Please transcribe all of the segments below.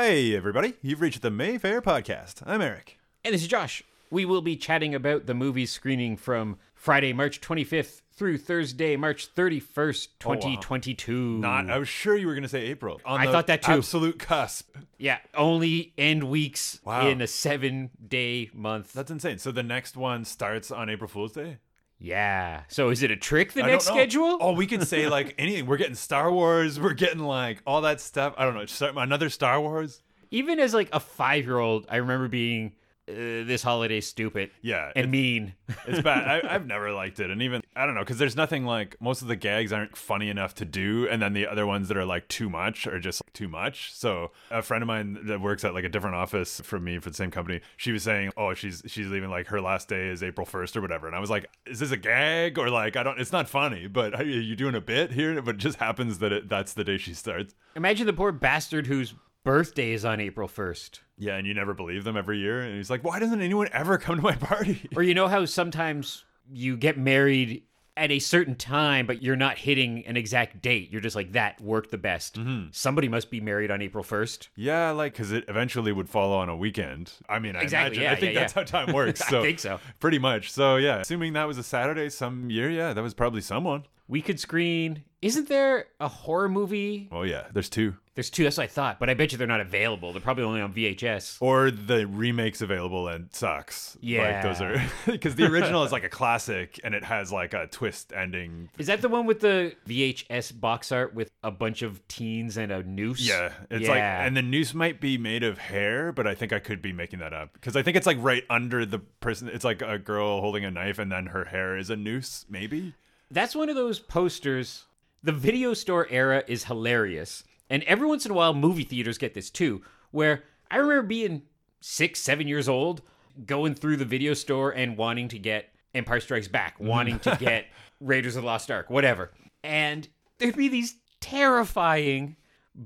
Hey everybody, you've reached the Mayfair Podcast. I'm Eric. And this is Josh. We will be chatting about the movie screening from Friday, March 25th through Thursday, March 31st, 2022. Oh, wow. I was sure you were going to say April. I thought that too. Absolute cusp. Yeah, only end weeks in a 7-day month. That's insane. So the next one starts on April Fool's Day? Yeah. So is it a trick, the next schedule? Oh, we can say like anything. We're getting Star Wars. We're getting like all that stuff. I don't know. Another Star Wars. Even as like a 5-year-old, I remember being this holiday stupid. Yeah. And mean. It's bad. I've never liked it. And even, I don't know, because there's nothing like, most of the gags aren't funny enough to do. And then the other ones that are like too much are just like, too much. So a friend of mine that works at like a different office from me for the same company, she was saying, oh, she's leaving, like her last day is April 1st or whatever. And I was like, is this a gag? Or like, it's not funny, but are you doing a bit here? But it just happens that that's the day she starts. Imagine the poor bastard who's birthday is on April 1st. Yeah, and you never believe them every year. And he's like, why doesn't anyone ever come to my party? Or you know how sometimes you get married at a certain time, but you're not hitting an exact date. You're just like, that worked the best. Mm-hmm. Somebody must be married on April 1st. Yeah, like, because it eventually would follow on a weekend. I mean, exactly, I think that's how time works. So, I think so. Pretty much. So, yeah, assuming that was a Saturday some year, yeah, that was probably someone. We could screen... Isn't there a horror movie? Oh, yeah. There's two. That's what I thought. But I bet you they're not available. They're probably only on VHS. Or the remake's available and sucks. Yeah. Like, those are... Because the original is like a classic, and it has like a twist ending. Is that the one with the VHS box art with a bunch of teens and a noose? Yeah. Like... And the noose might be made of hair, but I think I could be making that up. Because I think it's like right under the person... It's like a girl holding a knife, and then her hair is a noose, maybe? That's one of those posters... The video store era is hilarious. And every once in a while, movie theaters get this too, where I remember being 6, 7 years old, going through the video store and wanting to get Empire Strikes Back, wanting to get Raiders of the Lost Ark, whatever. And there'd be these terrifying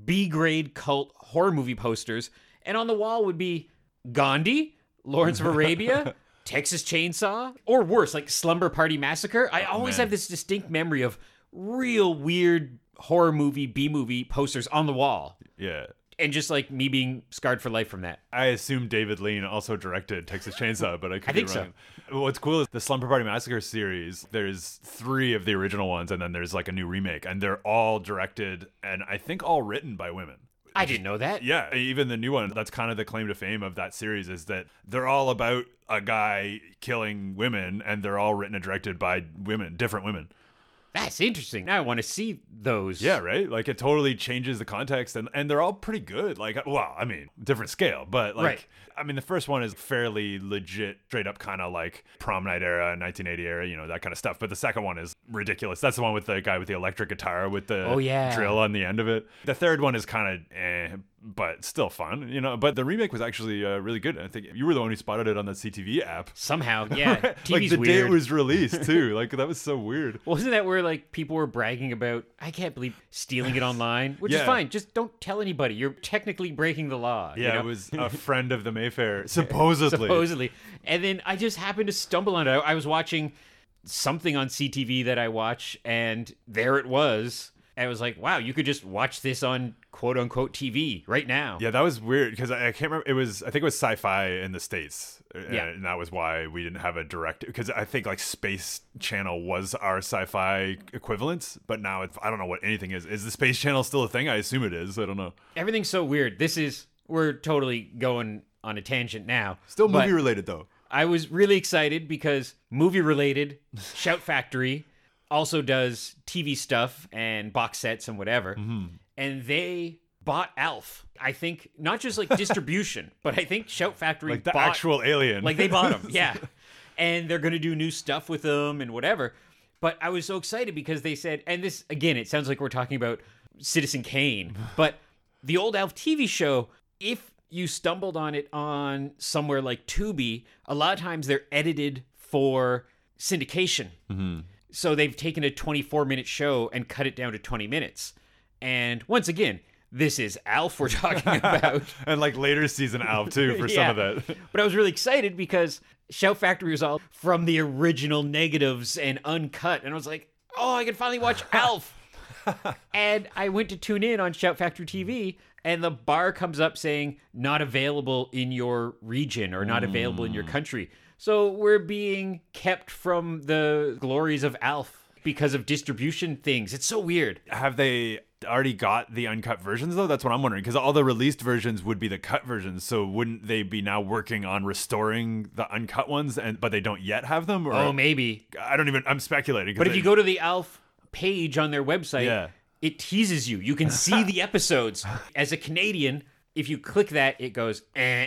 B-grade cult horror movie posters. And on the wall would be Gandhi, Lawrence of Arabia, Texas Chainsaw, or worse, like Slumber Party Massacre. I always have this distinct memory of real weird horror movie, B-movie posters on the wall. Yeah. And just like me being scarred for life from that. I assume David Lean also directed Texas Chainsaw, but I could be wrong. So. What's cool is the Slumber Party Massacre series, there's 3 of the original ones, and then there's like a new remake, and they're all directed and I think all written by women. I didn't know that. Yeah, even the new one, that's kind of the claim to fame of that series is that they're all about a guy killing women, and they're all written and directed by women, different women. That's interesting. Now I want to see those. Yeah, right? Like, it totally changes the context, and they're all pretty good. Like, well, I mean, different scale, but, like, right. I mean, the first one is fairly legit, straight up kind of, like, prom night era, 1980 era, you know, that kind of stuff. But the second one is ridiculous. That's the one with the guy with the electric guitar with the drill on the end of it. The third one is kind of, but still fun, you know. But the remake was actually really good. I think you were the one who spotted it on the CTV app. Somehow, yeah. Right? TV's like the weird. Day it was released, too. Like, that was so weird. Wasn't that where, like, people were bragging about, I can't believe stealing it online, which is fine. Just don't tell anybody. You're technically breaking the law. Yeah, you know? It was a friend of the Mayfair, supposedly. And then I just happened to stumble on it. I was watching something on CTV that I watch, and there it was. And I was like, wow, you could just watch this on quote-unquote TV right now. Yeah, that was weird because I can't remember. I think it was Sci-Fi in the States. Yeah. And that was why we didn't have a direct... Because I think like Space Channel was our Sci-Fi equivalent, but now I don't know what anything is. Is the Space Channel still a thing? I assume it is. I don't know. Everything's so weird. We're totally going on a tangent now. Still movie-related, though. I was really excited because movie-related, Shout Factory... also does TV stuff and box sets and whatever. Mm-hmm. And they bought Alf. I think not just like distribution, but I think Shout Factory like bought actual alien. Like they bought him. Yeah. And they're going to do new stuff with them and whatever. But I was so excited because they said, and this, again, it sounds like we're talking about Citizen Kane, but the old Alf TV show, if you stumbled on it on somewhere like Tubi, a lot of times they're edited for syndication. Mm-hmm. So they've taken a 24-minute show and cut it down to 20 minutes. And once again, this is Alf we're talking about. And like later season Alf too for some of that. But I was really excited because Shout Factory was all from the original negatives and uncut. And I was like, oh, I can finally watch Alf. And I went to tune in on Shout Factory TV and the bar comes up saying not available in your region or not available in your country. So we're being kept from the glories of Alf because of distribution things. It's so weird. Have they already got the uncut versions, though? That's what I'm wondering, because all the released versions would be the cut versions, so wouldn't they be now working on restoring the uncut ones, and but they don't yet have them? Or, oh, maybe. I don't even, I'm speculating. But if you go to the Alf page on their website, it teases you. You can see the episodes. As a Canadian, if you click that, it goes, eh.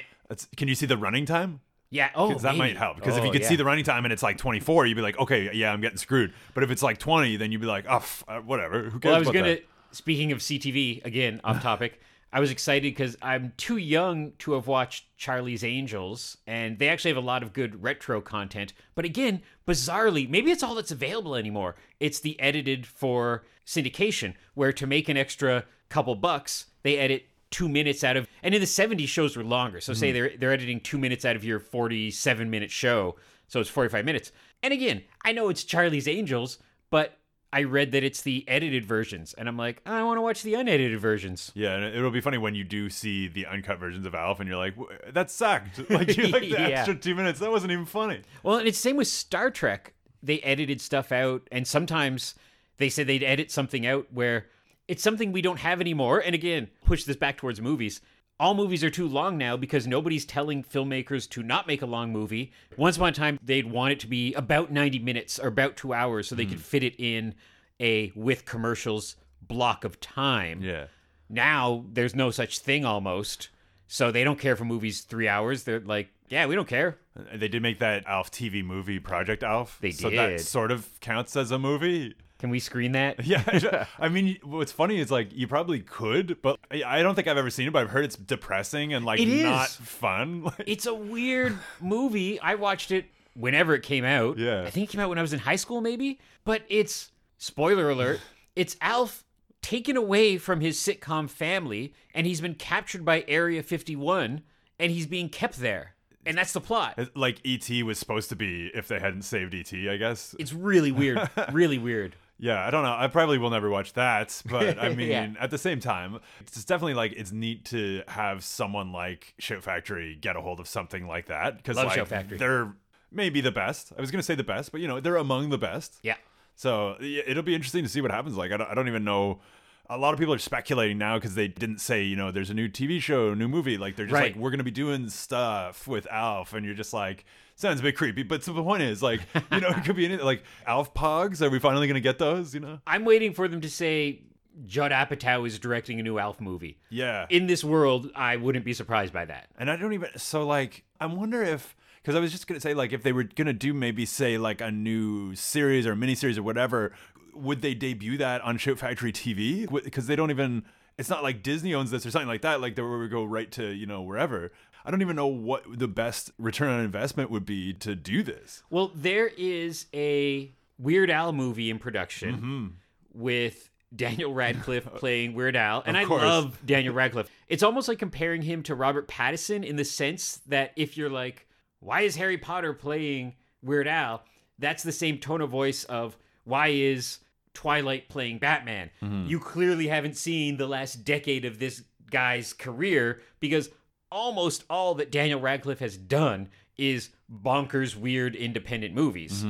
Can you see the running time? Yeah, oh, that maybe. Might help, because if you could see the running time and it's like 24, you'd be like, okay, yeah, I'm getting screwed. But if it's like 20, then you'd be like, oh, whatever, who cares about that? Speaking of CTV, again, off topic, I was excited because I'm too young to have watched Charlie's Angels, and they actually have a lot of good retro content. But again, bizarrely, maybe it's all that's available anymore. It's the edited for syndication, where to make an extra couple bucks, they edit 2 minutes out of... And in the 70s, shows were longer. So say they're editing 2 minutes out of your 47-minute show, so it's 45 minutes. And again, I know it's Charlie's Angels, but... I read that it's the edited versions, and I'm like, I want to watch the unedited versions. Yeah, and it'll be funny when you do see the uncut versions of Alf, and you're like, that sucked. Like, you like the extra 2 minutes. That wasn't even funny. Well, and it's the same with Star Trek. They edited stuff out, and sometimes they said they'd edit something out where it's something we don't have anymore. And again, push this back towards movies. All movies are too long now because nobody's telling filmmakers to not make a long movie. Once upon a time, they'd want it to be about 90 minutes or about 2 hours so they could fit it in a with commercials block of time. Yeah. Now there's no such thing almost. So they don't care for movies 3 hours. They're like, yeah, we don't care. They did make that Alf TV movie, Project Alf. They did. So that sort of counts as a movie. Can we screen that? Yeah. I mean, what's funny is, like, you probably could, but I don't think I've ever seen it, but I've heard it's depressing and, like, not fun. Like, it's a weird movie. I watched it whenever it came out. Yeah. I think it came out when I was in high school, maybe. But it's, spoiler alert, it's Alf taken away from his sitcom family, and he's been captured by Area 51, and he's being kept there. And that's the plot. Like E.T. was supposed to be if they hadn't saved E.T., I guess. It's really weird. Really weird. Yeah, I don't know. I probably will never watch that, but I mean, at the same time, it's definitely like it's neat to have someone like Shout Factory get a hold of something like that, because like Shout Factory, they're maybe the best. I was gonna say the best, but you know, they're among the best. Yeah. So it'll be interesting to see what happens. Like I don't even know. A lot of people are speculating now because they didn't say, you know, there's a new TV show, new movie. Like they're just like, we're gonna be doing stuff with Alf, and you're just like. Sounds a bit creepy, but the point is, like, you know, it could be anything. Like, Alf Pogs, are we finally going to get those, you know? I'm waiting for them to say Judd Apatow is directing a new Alf movie. Yeah. In this world, I wouldn't be surprised by that. And I don't even... So, like, I wonder if... Because I was just going to say, like, if they were going to do maybe, say, like, a new series or miniseries or whatever, would they debut that on Shout Factory TV? Because they don't even... It's not like Disney owns this or something like that, like, they would go right to, you know, wherever. I don't even know what the best return on investment would be to do this. Well, there is a Weird Al movie in production with Daniel Radcliffe playing Weird Al. And I love Daniel Radcliffe. It's almost like comparing him to Robert Pattinson in the sense that if you're like, why is Harry Potter playing Weird Al? That's the same tone of voice of why is Twilight playing Batman? You clearly haven't seen the last decade of this guy's career because... Almost all that Daniel Radcliffe has done is bonkers, weird, independent movies.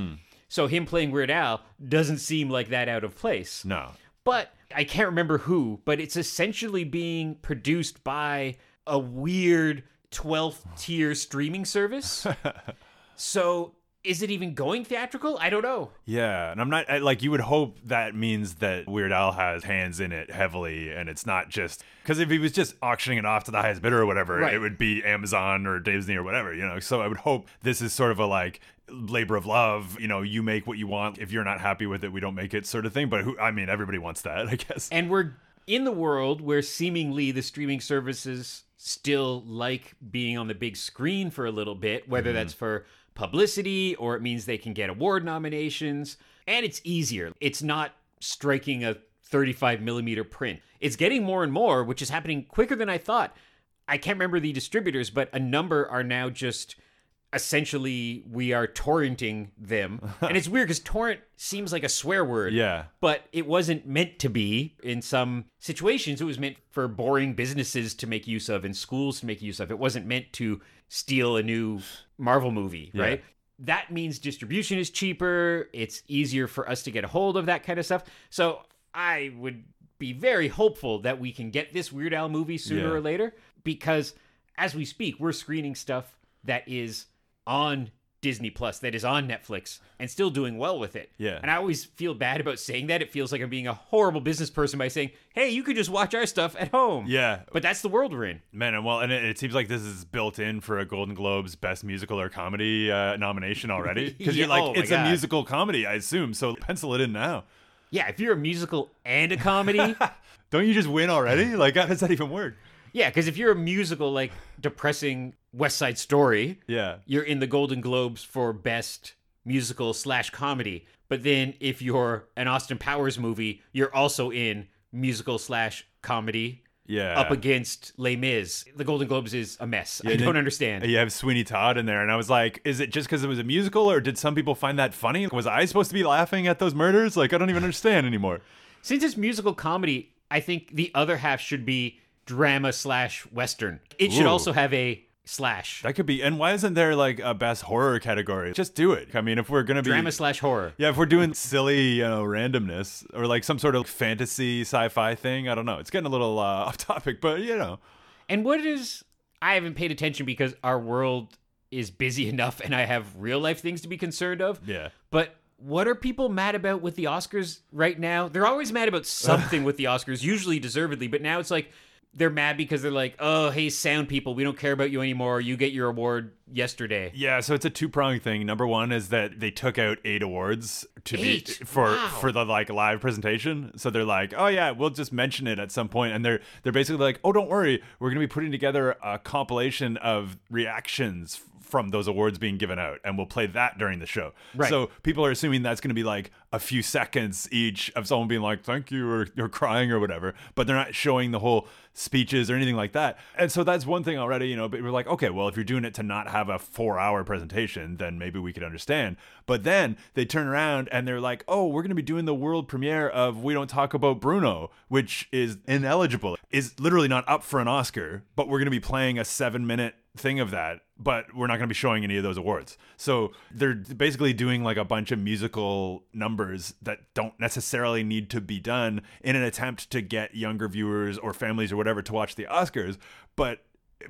So him playing Weird Al doesn't seem like that out of place. No. But I can't remember who, but it's essentially being produced by a weird 12th tier streaming service. So is it even going theatrical? I don't know. Yeah. And I'm not like, you would hope that means that Weird Al has hands in it heavily and it's not just... Because if he was just auctioning it off to the highest bidder or whatever, it would be Amazon or Disney or whatever, you know? So I would hope this is sort of a, like, labor of love, you know, you make what you want. If you're not happy with it, we don't make it sort of thing. But, I mean, everybody wants that, I guess. And we're in the world where seemingly the streaming services still like being on the big screen for a little bit, whether that's for publicity or it means they can get award nominations. And it's easier. It's not striking a 35 millimeter print. It's getting more and more, which is happening quicker than I thought. I can't remember the distributors, but a number are now just essentially we are torrenting them. And it's weird because torrent seems like a swear word. Yeah. But it wasn't meant to be in some situations. It was meant for boring businesses to make use of and schools to make use of. It wasn't meant to steal a new Marvel movie, right? Yeah. That means distribution is cheaper. It's easier for us to get a hold of that kind of stuff. So I would be very hopeful that we can get this Weird Al movie sooner or later, because as we speak, we're screening stuff that is on Disney Plus, that is on Netflix, and still doing well with it. Yeah. And I always feel bad about saying that. It feels like I'm being a horrible business person by saying, hey, you could just watch our stuff at home. Yeah. But that's the world we're in. Man, well, and it seems like this is built in for a Golden Globes Best Musical or Comedy nomination already. Because you're like, oh, it's a musical comedy, I assume, so pencil it in now. Yeah, if you're a musical and a comedy. Don't you just win already? Like, how does that even work? Yeah, because if you're a musical, like, depressing West Side Story, you're in the Golden Globes for Best Musical / Comedy. But then if you're an Austin Powers movie, you're also in Musical / Comedy up against Les Mis. The Golden Globes is a mess. Yeah, I don't understand. You have Sweeney Todd in there, and I was like, is it just because it was a musical, or did some people find that funny? Was I supposed to be laughing at those murders? Like, I don't even understand anymore. Since it's musical comedy, I think the other half should be drama / Western. It should also have a / that could be. And why isn't there like a best horror category? Just do it. I mean, if we're gonna be drama / horror, if we're doing silly, you know, randomness or like some sort of fantasy sci-fi thing, I don't know, it's getting a little off topic, but you know. And what is, I haven't paid attention because our world is busy enough and I have real life things to be concerned of, but what are people mad about with the Oscars right now? They're always mad about something with the Oscars, usually deservedly, but now it's like they're mad because they're like, oh, hey, sound people, we don't care about you anymore. You get your award yesterday. Yeah, so it's a two-pronged thing. Number one is that they took out 8 awards for the like live presentation. So they're like, oh yeah, we'll just mention it at some point. And they're basically like, oh, don't worry, we're gonna be putting together a compilation of reactions from those awards being given out, and we'll play that during the show. Right. So people are assuming that's going to be like a few seconds each of someone being like, thank you, or crying or whatever, but they're not showing the whole speeches or anything like that. And so that's one thing already, you know, but we're like, okay, well, if you're doing it to not have a 4-hour presentation, then maybe we could understand. But then they turn around and they're like, oh, we're going to be doing the world premiere of We Don't Talk About Bruno, which is ineligible, is literally not up for an Oscar, but we're going to be playing a 7-minute thing of that, but we're not going to be showing any of those awards. So they're basically doing like a bunch of musical numbers that don't necessarily need to be done in an attempt to get younger viewers or families or whatever to watch the Oscars. But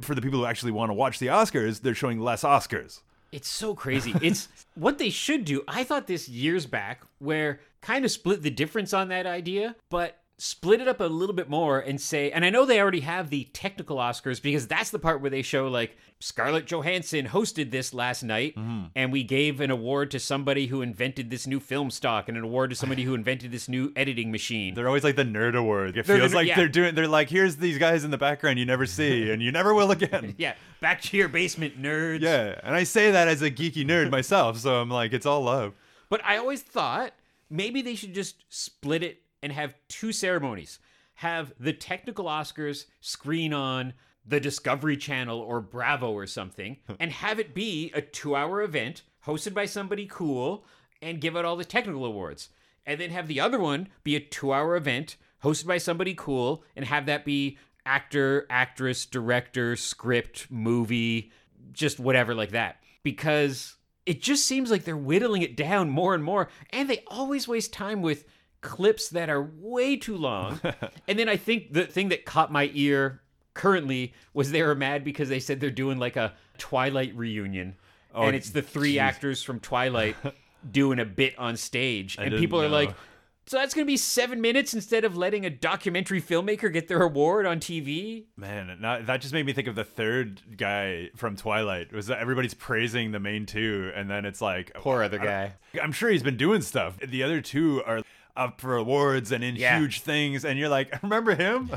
for the people who actually want to watch the Oscars, they're showing less Oscars. It's so crazy. It's what they should do. I thought this years back, where kind of split the difference on that idea, but split it up a little bit more and say, and I know they already have the technical Oscars, because that's the part where they show like Scarlett Johansson hosted this last night, and we gave an award to somebody who invented this new film stock and an award to somebody who invented this new editing machine. They're always like the nerd award. It feels like they're like, here's these guys in the background you never see and you never will again. Yeah. Back to your basement, nerds. Yeah. And I say that as a geeky nerd myself. So I'm like, it's all love. But I always thought maybe they should just split it and have two ceremonies. Have the technical Oscars screen on the Discovery Channel or Bravo or something, and have it be a 2-hour event hosted by somebody cool and give out all the technical awards. And then have the other one be a 2-hour event hosted by somebody cool, and have that be actor, actress, director, script, movie, just whatever like that. Because it just seems like they're whittling it down more and more, and they always waste time with clips that are way too long. And then I think the thing that caught my ear currently was they were mad because they said they're doing like a Twilight reunion. Oh, and it's the three actors from Twilight doing a bit on stage. And people are like, so that's going to be 7 minutes instead of letting a documentary filmmaker get their award on TV? Man, that just made me think of the third guy from Twilight. It was that everybody's praising the main two, and then it's like, poor other guy. I'm sure he's been doing stuff. The other two are up for awards and in huge things, and you're like, remember him?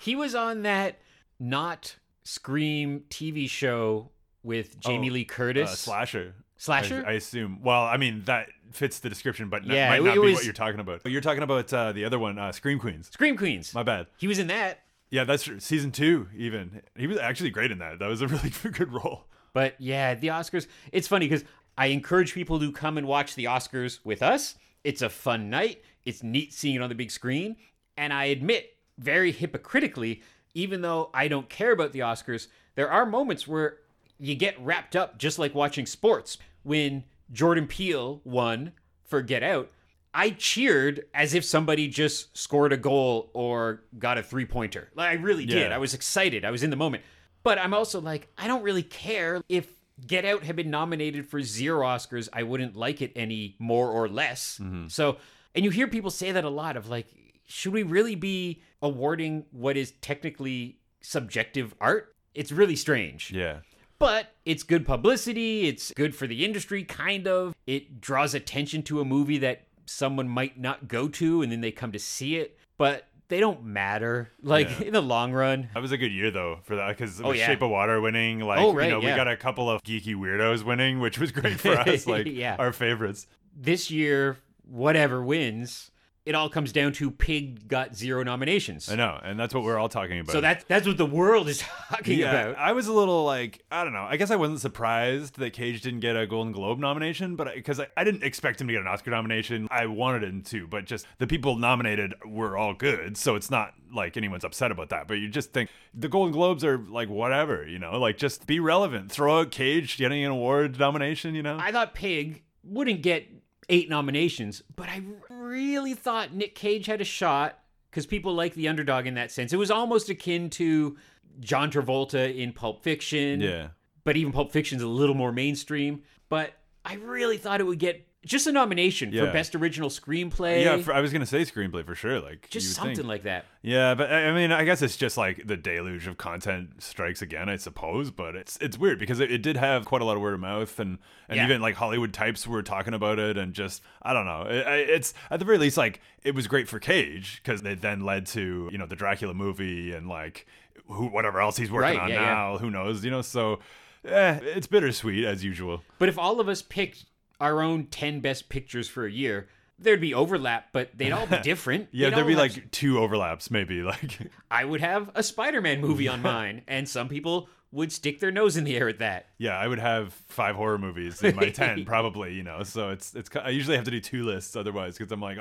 He was on that not Scream TV show with Jamie Lee Curtis. Slasher? I assume. Well, I mean, that fits the description, but might not be what you're talking about. But you're talking about the other one, Scream Queens. My bad. He was in that. Yeah, that's season 2 even. He was actually great in that. That was a really good role. But yeah, the Oscars, it's funny because I encourage people to come and watch the Oscars with us. It's a fun night. It's neat seeing it on the big screen. And I admit, very hypocritically, even though I don't care about the Oscars, there are moments where you get wrapped up just like watching sports. When Jordan Peele won for Get Out, I cheered as if somebody just scored a goal or got a three-pointer. Like, I really did. I was excited. I was in the moment. But I'm also like, I don't really care. If Get Out had been nominated for 0 Oscars, I wouldn't like it any more or less. Mm-hmm. So, and you hear people say that a lot of like, should we really be awarding what is technically subjective art? It's really strange. Yeah. But it's good publicity. It's good for the industry, kind of. It draws attention to a movie that someone might not go to, and then they come to see it. But they don't matter, like, in the long run. That was a good year, though, for that, because Shape of Water winning. Like, we got a couple of geeky weirdos winning, which was great for us, like, our favorites. This year, whatever wins, it all comes down to Pig got 0 nominations. I know, and that's what we're all talking about. So that's what the world is talking about. I was a little like, I don't know. I guess I wasn't surprised that Cage didn't get a Golden Globe nomination, but because I didn't expect him to get an Oscar nomination. I wanted him to, but just the people nominated were all good, so it's not like anyone's upset about that. But you just think the Golden Globes are like whatever, you know? Like, just be relevant. Throw out Cage getting an award nomination, you know? I thought Pig wouldn't get 8 nominations, but I really thought Nick Cage had a shot because people like the underdog in that sense. It was almost akin to John Travolta in Pulp Fiction. Yeah. But even Pulp Fiction's a little more mainstream. But I really thought it would get just a nomination for Best Original Screenplay. Yeah, I was going to say screenplay for sure. Like, just something like that. Yeah, but I mean, I guess it's just like the deluge of content strikes again, I suppose. But it's weird because it did have quite a lot of word of mouth. And even like Hollywood types were talking about it. And just, I don't know. It's at the very least, like, it was great for Cage because it then led to, you know, the Dracula movie and like whatever else he's working on now. Yeah. Who knows? You know, so it's bittersweet as usual. But if all of us picked our own 10 best pictures for a year, there'd be overlap, but they'd all be different. There'd be like 2 overlaps, maybe. Like, I would have a Spider-Man movie on mine, and some people would stick their nose in the air at that. Yeah, I would have 5 horror movies in my 10, probably, you know. So it's I usually have to do 2 lists otherwise, because I'm like,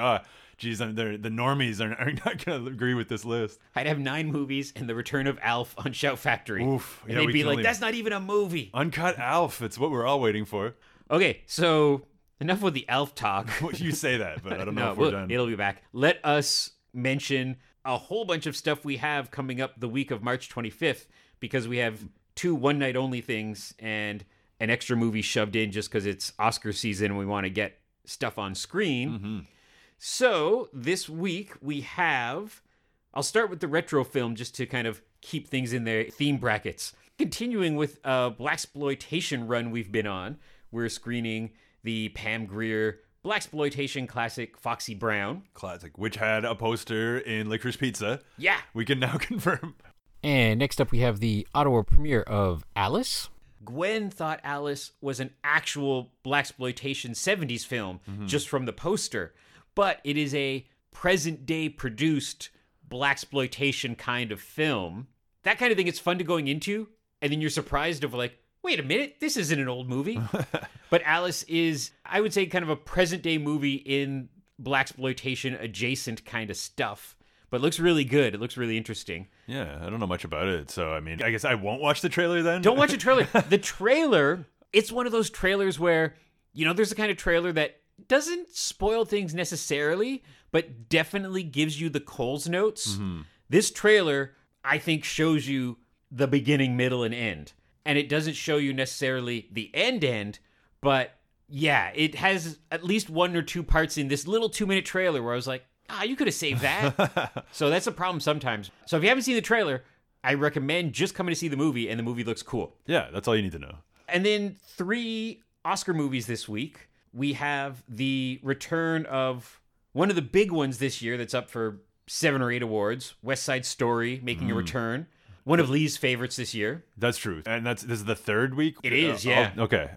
geez, the normies are not going to agree with this list. I'd have 9 movies and the return of Alf on Shout Factory. Oof. And they'd be like, that's not even a movie. Uncut Alf. It's what we're all waiting for. Okay, so enough with the Elf talk. You say that, but I don't know if we're done. It'll be back. Let us mention a whole bunch of stuff we have coming up the week of March 25th, because we have 2 one-night-only things and an extra movie shoved in just because it's Oscar season and we want to get stuff on screen. Mm-hmm. So this week we have... I'll start with the retro film just to kind of keep things in their theme brackets. Continuing with a blaxploitation run we've been on, we're screening the Pam Grier blaxploitation classic Foxy Brown. Classic, which had a poster in Licorice Pizza. Yeah. We can now confirm. And next up, we have the Ottawa premiere of Alice. Gwen thought Alice was an actual blaxploitation 70s film, just from the poster. But it is a present-day produced blaxploitation kind of film. That kind of thing, it's fun to going into, and then you're surprised of like, wait a minute, this isn't an old movie. But Alice is, I would say, kind of a present-day movie in blaxploitation adjacent kind of stuff. But it looks really good. It looks really interesting. Yeah, I don't know much about it. So, I mean, I guess I won't watch the trailer then. Don't watch the trailer. The trailer, it's one of those trailers where, you know, there's the kind of trailer that doesn't spoil things necessarily, but definitely gives you the Coles notes. Mm-hmm. This trailer, I think, shows you the beginning, middle, and end. And it doesn't show you necessarily the end, but yeah, it has at least 1 or 2 parts in this little 2-minute trailer where I was like, you could have saved that. So that's a problem sometimes. So if you haven't seen the trailer, I recommend just coming to see the movie, and the movie looks cool. Yeah, that's all you need to know. And then 3 Oscar movies this week. We have the return of one of the big ones this year that's up for 7 or 8 awards, West Side Story, making a return. One of Lee's favorites this year. That's true. And this is the 3rd week? It is, yeah. Okay.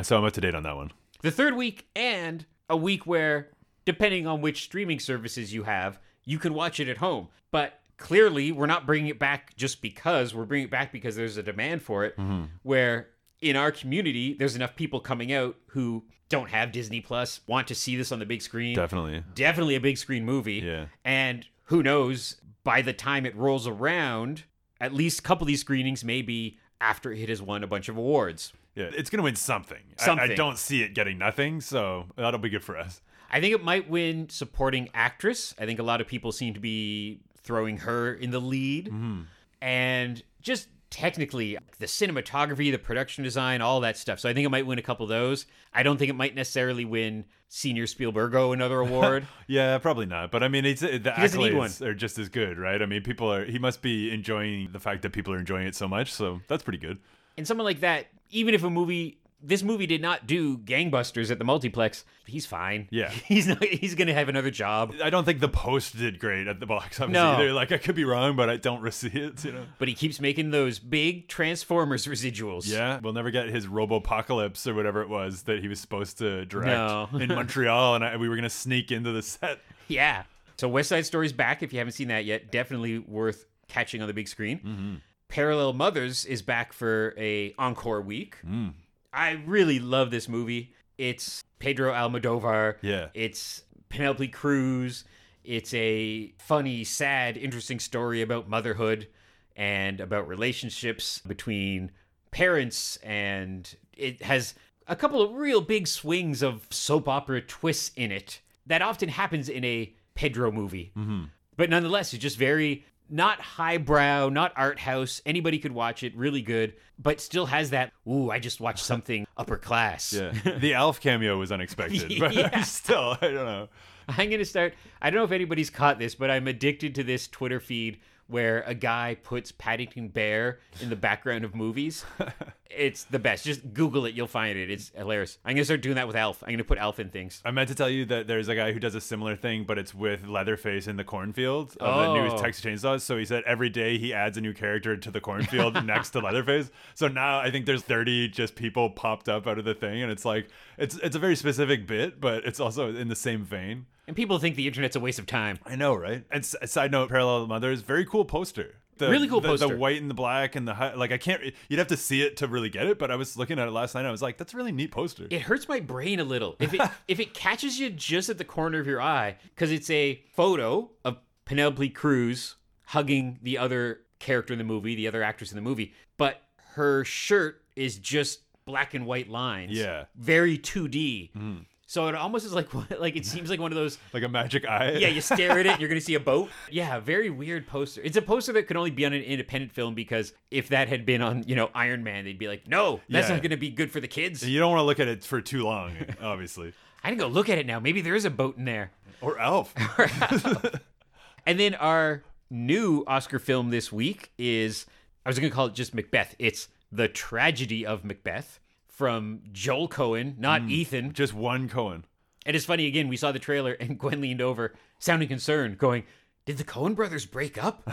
So I'm up to date on that one. The 3rd week, and a week where, depending on which streaming services you have, you can watch it at home. But clearly, we're not bringing it back just because. We're bringing it back because there's a demand for it, where in our community, there's enough people coming out who don't have Disney Plus, want to see this on the big screen. Definitely. Definitely a big screen movie. Yeah. And who knows, by the time it rolls around, at least a couple of these screenings maybe after it has won a bunch of awards. Yeah, it's going to win something. I don't see it getting nothing, so that'll be good for us. I think it might win supporting actress. I think a lot of people seem to be throwing her in the lead. Mm-hmm. And just technically, the cinematography, the production design, all that stuff. So I think it might win a couple of those. I don't think it might necessarily win Senior Spielbergo another award. Yeah, probably not. But I mean, the accolades are just as good, right? I mean, he must be enjoying the fact that people are enjoying it so much. So that's pretty good. And someone like that, even if this movie did not do gangbusters at the multiplex, he's fine. Yeah. He's going to have another job. I don't think The Post did great at the box office either. Like, I could be wrong, but I don't see it, you know. But he keeps making those big Transformers residuals. Yeah. We'll never get his Robopocalypse or whatever it was that he was supposed to direct in Montreal, and we were going to sneak into the set. Yeah. So West Side Story's back. If you haven't seen that yet, definitely worth catching on the big screen. Mm-hmm. Parallel Mothers is back for an encore week. Mm. I really love this movie. It's Pedro Almodovar. Yeah. It's Penelope Cruz. It's a funny, sad, interesting story about motherhood and about relationships between parents. And it has a couple of real big swings of soap opera twists in it that often happens in a Pedro movie. Mm-hmm. But nonetheless, it's just very... not highbrow, not art house. Anybody could watch it. Really good. But still has that, ooh, I just watched something upper class. Yeah. The Alf cameo was unexpected. But yeah. Still, I don't know. I'm going to start. I don't know if anybody's caught this, but I'm addicted to this Twitter feed where a guy puts Paddington Bear in the background of movies. It's the best. Just Google it. You'll find it. It's hilarious. I'm going to start doing that with Alf. I'm going to put Alf in things. I meant to tell you that there's a guy who does a similar thing, but it's with Leatherface in the cornfield of the new Texas Chainsaw. So he said every day he adds a new character to the cornfield next to Leatherface. So now I think there's 30 just people popped up out of the thing. And it's like, it's a very specific bit, but it's also in the same vein. And people think the internet's a waste of time. I know, right? And side note, Parallel Mothers, very cool poster. Really cool poster. The white and the black and the high, like, I can't, you'd have to see it to really get it, but I was looking at it last night. I was like, that's a really neat poster. It hurts my brain a little. If it catches you just at the corner of your eye, because it's a photo of Penelope Cruz hugging the other character in the movie, the other actress in the movie, but her shirt is just black and white lines. Yeah. Very 2D. Mm-hmm. So it almost is like it seems like one of those... like a magic eye? Yeah, you stare at it, you're going to see a boat. Yeah, very weird poster. It's a poster that could only be on an independent film because if that had been on, Iron Man, they'd be like, no, that's not going to be good for the kids. You don't want to look at it for too long, obviously. I didn't go look at it now. Maybe there is a boat in there. Or Elf. And then our new Oscar film this week is... I was going to call it just Macbeth. It's The Tragedy of Macbeth. From Joel Coen, not Ethan. Just one Coen. And it's funny, again, we saw the trailer and Gwen leaned over, sounding concerned, going, did the Coen brothers break up?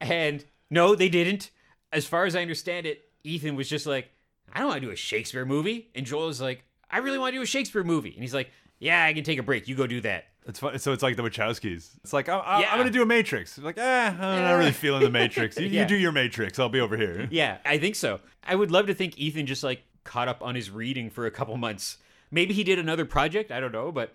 And no, they didn't. As far as I understand it, Ethan was just like, I don't want to do a Shakespeare movie. And Joel was like, I really want to do a Shakespeare movie. And he's like, yeah, I can take a break. You go do that. It's fun. So it's like the Wachowskis. It's like, I'm going to do a Matrix. It's like, I'm not really feeling the Matrix. You do your Matrix. I'll be over here. Yeah, I think so. I would love to think Ethan just like, caught up on his reading for a couple months. Maybe he did another project, I don't know, but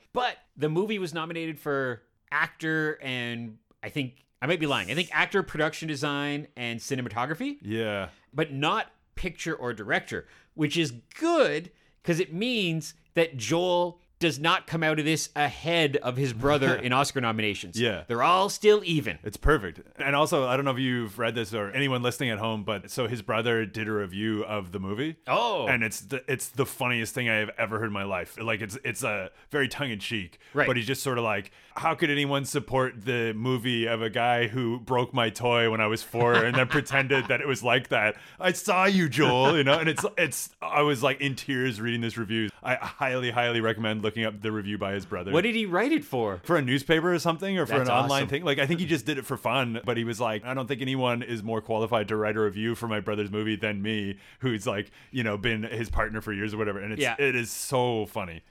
the movie was nominated for actor and I think, I might be lying, I think actor, production design, and cinematography. Yeah. But not picture or director, which is good because it means that Joel does not come out of this ahead of his brother in Oscar nominations. Yeah. They're all still even. It's perfect. And also, I don't know if you've read this or anyone listening at home, but so his brother did a review of the movie. Oh. And it's the funniest thing I have ever heard in my life. Like, it's a very tongue-in-cheek. Right. But he's just sort of like, how could anyone support the movie of a guy who broke my toy when I was 4 and then pretended that it was like that? I saw you, Joel, And I was like in tears reading this review. I highly, highly recommend looking up the review by his brother. What did he write it for? For a newspaper or something, or for an online thing? Like, I think he just did it for fun, but he was like, I don't think anyone is more qualified to write a review for my brother's movie than me, who's like, been his partner for years or whatever. And it is so funny.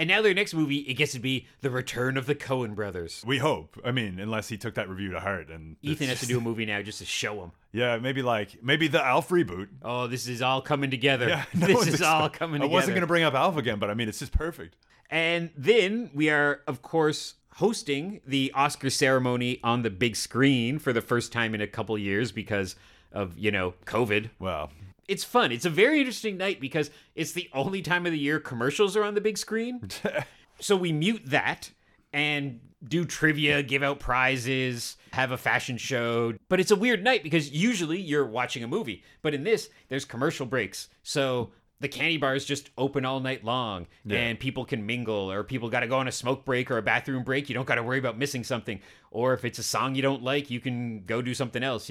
And now their next movie, it gets to be The Return of the Coen Brothers. We hope. I mean, unless he took that review to heart. And Ethan has to do a movie now just to show him. Yeah, maybe the Alf reboot. Oh, this is all coming together. Yeah, I wasn't going to bring up Alf again, but I mean, it's just perfect. And then we are, of course, hosting the Oscar ceremony on the big screen for the first time in a couple years because of, COVID. Wow. It's fun. It's a very interesting night because it's the only time of the year commercials are on the big screen. So we mute that and do trivia, give out prizes, have a fashion show. But it's a weird night because usually you're watching a movie. But in this, there's commercial breaks. So the candy bars just open all night long, and people can mingle, or people got to go on a smoke break or a bathroom break. You don't got to worry about missing something. Or if it's a song you don't like, you can go do something else.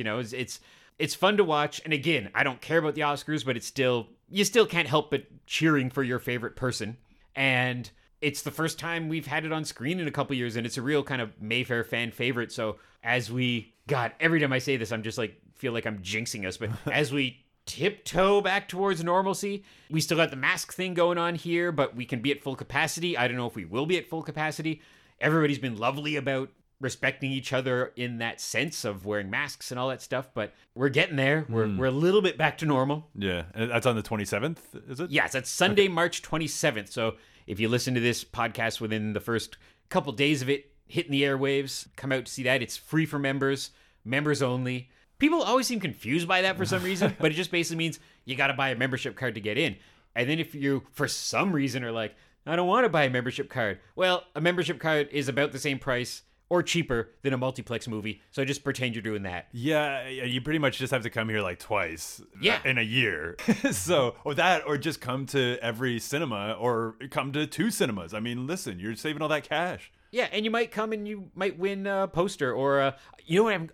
It's fun to watch. And again, I don't care about the Oscars, but it's still, you still can't help but cheering for your favorite person. And it's the first time we've had it on screen in a couple years, and it's a real kind of Mayfair fan favorite. So as we, God, every time I say this, I'm just like, feel like I'm jinxing us. But as we tiptoe back towards normalcy, we still got the mask thing going on here, but we can be at full capacity. I don't know if we will be at full capacity. Everybody's been lovely about respecting each other in that sense of wearing masks and all that stuff, but we're getting there. We're a little bit back to normal. Yeah, and that's on the 27th, is it? Yes, that's Sunday, okay. March 27th. So if you listen to this podcast within the first couple days of it hitting the airwaves, come out to see that. It's free for members, members only. People always seem confused by that for some reason, but it just basically means you got to buy a membership card to get in. And then if you, for some reason, are like, I don't want to buy a membership card. Well, a membership card is about the same price or cheaper than a multiplex movie. So just pretend you're doing that. Yeah, you pretty much just have to come here like twice in a year. So, or that, or just come to every cinema, or come to two cinemas. I mean, listen, you're saving all that cash. Yeah, and you might come and you might win a poster or a...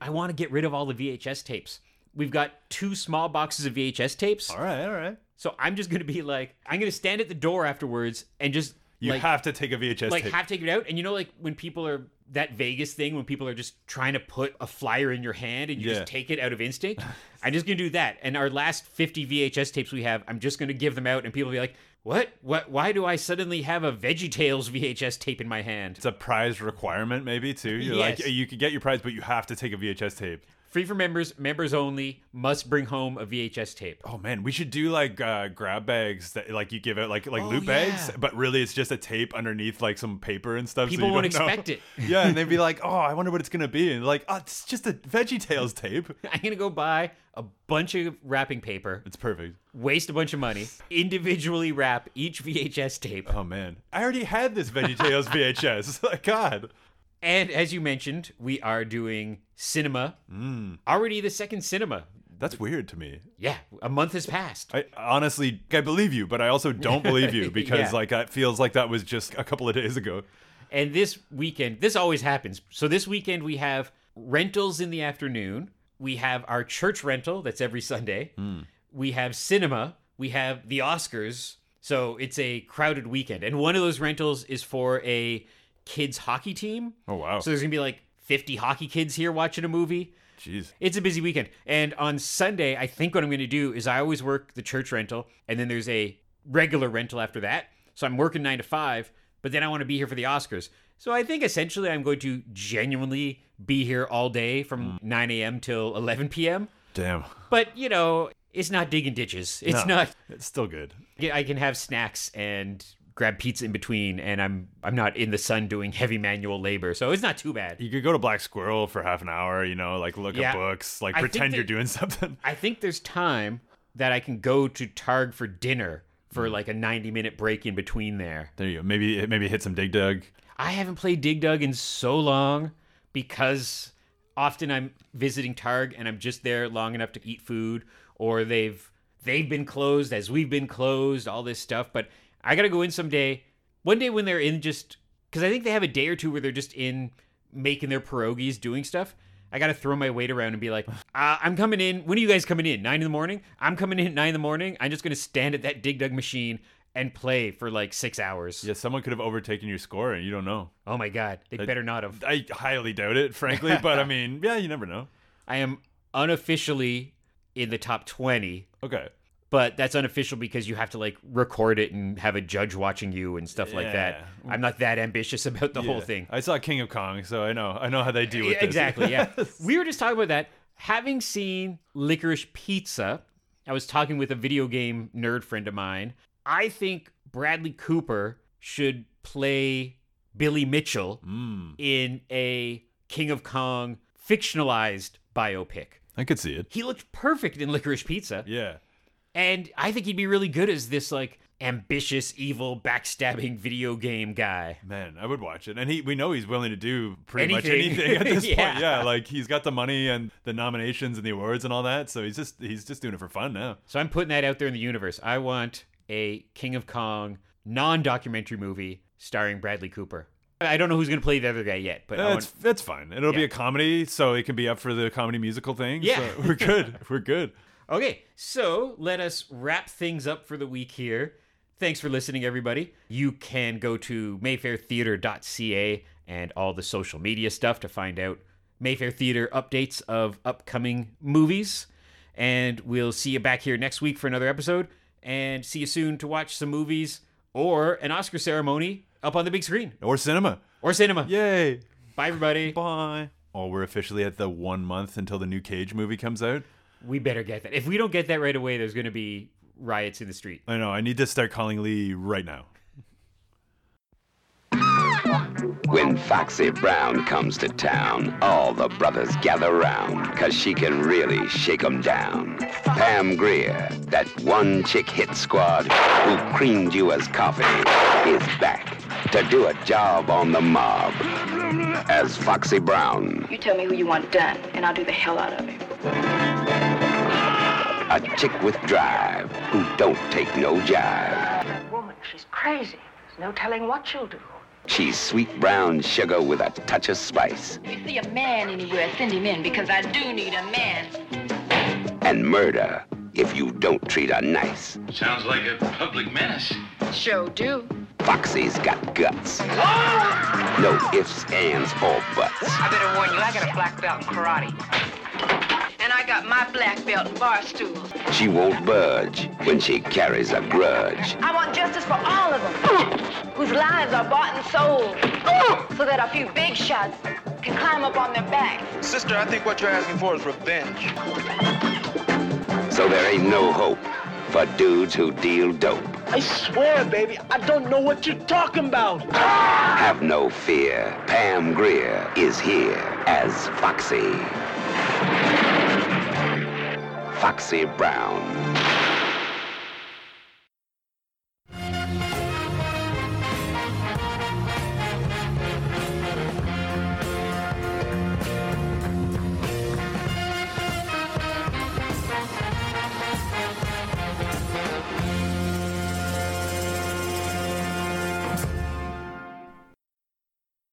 I want to get rid of all the VHS tapes. We've got 2 small boxes of VHS tapes. All right. So I'm just going to be like, I'm going to stand at the door afterwards and just... You have to take a VHS tape. Have to take it out. And when people are... that Vegas thing when people are just trying to put a flyer in your hand and you just take it out of instinct. I'm just going to do that. And our last 50 VHS tapes we have, I'm just going to give them out and people will be like, what? Why do I suddenly have a VeggieTales VHS tape in my hand? It's a prize requirement maybe too. You're like, you can get your prize, but you have to take a VHS tape. Free for members, members only, must bring home a VHS tape. Oh man, we should do grab bags that you give out like loot bags, but really it's just a tape underneath some paper and stuff. People won't expect it. Yeah, and they'd be like, oh, I wonder what it's going to be. And it's just a VeggieTales tape. I'm going to go buy a bunch of wrapping paper. It's perfect. Waste a bunch of money. Individually wrap each VHS tape. Oh man, I already had this VeggieTales VHS. God. And as you mentioned, we are doing cinema. Already the second cinema. That's weird to me. Yeah, a month has passed. I believe you, but I also don't believe you because that feels like that was just a couple of days ago. And this weekend, this always happens. So this weekend we have rentals in the afternoon. We have our church rental. That's every Sunday. We have cinema. We have the Oscars. So it's a crowded weekend. And one of those rentals is for a kids hockey team. Oh wow. So there's gonna be 50 hockey kids here watching a movie. Jeez. It's a busy weekend. And on Sunday, I think what I'm gonna do is I always work the church rental, and then there's a regular rental after that. So I'm working 9 to 5, but then I want to be here for the Oscars. So I think essentially I'm going to genuinely be here all day from 9 a.m. till 11 p.m. Damn. But it's not digging ditches. It's still good. I can have snacks and grab pizza in between, and I'm not in the sun doing heavy manual labor, so it's not too bad. You could go to Black Squirrel for half an hour, look at books, pretend you're doing something. I think there's time that I can go to Targ for dinner for a 90-minute break in between there. There you go. Maybe hit some Dig Dug. I haven't played Dig Dug in so long because often I'm visiting Targ and I'm just there long enough to eat food, or they've been closed as we've been closed, all this stuff, but I got to go in someday. One day when they're in just... Because I think they have a day or two where they're just in making their pierogies, doing stuff. I got to throw my weight around and be like, I'm coming in. When are you guys coming in? 9 in the morning? I'm coming in at 9 in the morning. I'm just going to stand at that Dig Dug machine and play for 6 hours. Yeah, someone could have overtaken your score and you don't know. Oh my God. They better not have. I highly doubt it, frankly. But I mean, yeah, you never know. I am unofficially in the top 20. Okay. But that's unofficial because you have to like record it and have a judge watching you and stuff like that. I'm not that ambitious about the whole thing. I saw King of Kong, so I know how they deal with this. Exactly, yeah. We were just talking about that. Having seen Licorice Pizza, I was talking with a video game nerd friend of mine. I think Bradley Cooper should play Billy Mitchell in a King of Kong fictionalized biopic. I could see it. He looked perfect in Licorice Pizza. Yeah. And I think he'd be really good as this, like, ambitious, evil, backstabbing video game guy. Man, I would watch it. And we know he's willing to do pretty much anything at this point. Yeah, like, he's got the money and the nominations and the awards and all that, so he's just doing it for fun now. So I'm putting that out there in the universe. I want a King of Kong non-documentary movie starring Bradley Cooper. I don't know who's going to play the other guy yet, but that's fine. It'll be a comedy, so it can be up for the comedy musical thing. Yeah. So we're good. We're good. Okay, so let us wrap things up for the week here. Thanks for listening, everybody. You can go to mayfairtheater.ca and all the social media stuff to find out Mayfair Theater updates of upcoming movies. And we'll see you back here next week for another episode. And see you soon to watch some movies or an Oscar ceremony up on the big screen. Or cinema. Or cinema. Yay. Bye, everybody. Bye. Oh, we're officially at the 1 month until the new Cage movie comes out. We better get that. If we don't get that right away, there's going to be riots in the street. I know. I need to start calling Lee right now. When Foxy Brown comes to town, all the brothers gather round, 'cause she can really shake 'em down. Pam Grier, that one chick hit squad who creamed you as coffee, is back to do a job on the mob as Foxy Brown. You tell me who you want done, and I'll do the hell out of it. A chick with drive who don't take no jive. That woman, she's crazy. There's no telling what she'll do. She's sweet brown sugar with a touch of spice. If you see a man anywhere, send him in, because I do need a man. And murder if you don't treat her nice. Sounds like a public menace. Sure do. Foxy's got guts. Whoa! No ifs, ands, or buts. I better warn you, I got a black belt in karate. And I got my black belt and bar stools. She won't budge when she carries a grudge. I want justice for all of them, whose lives are bought and sold, so that a few big shots can climb up on their back. Sister, I think what you're asking for is revenge. So there ain't no hope for dudes who deal dope. I swear, baby, I don't know what you're talking about. Have no fear. Pam Grier is here as Foxy. Foxy Brown.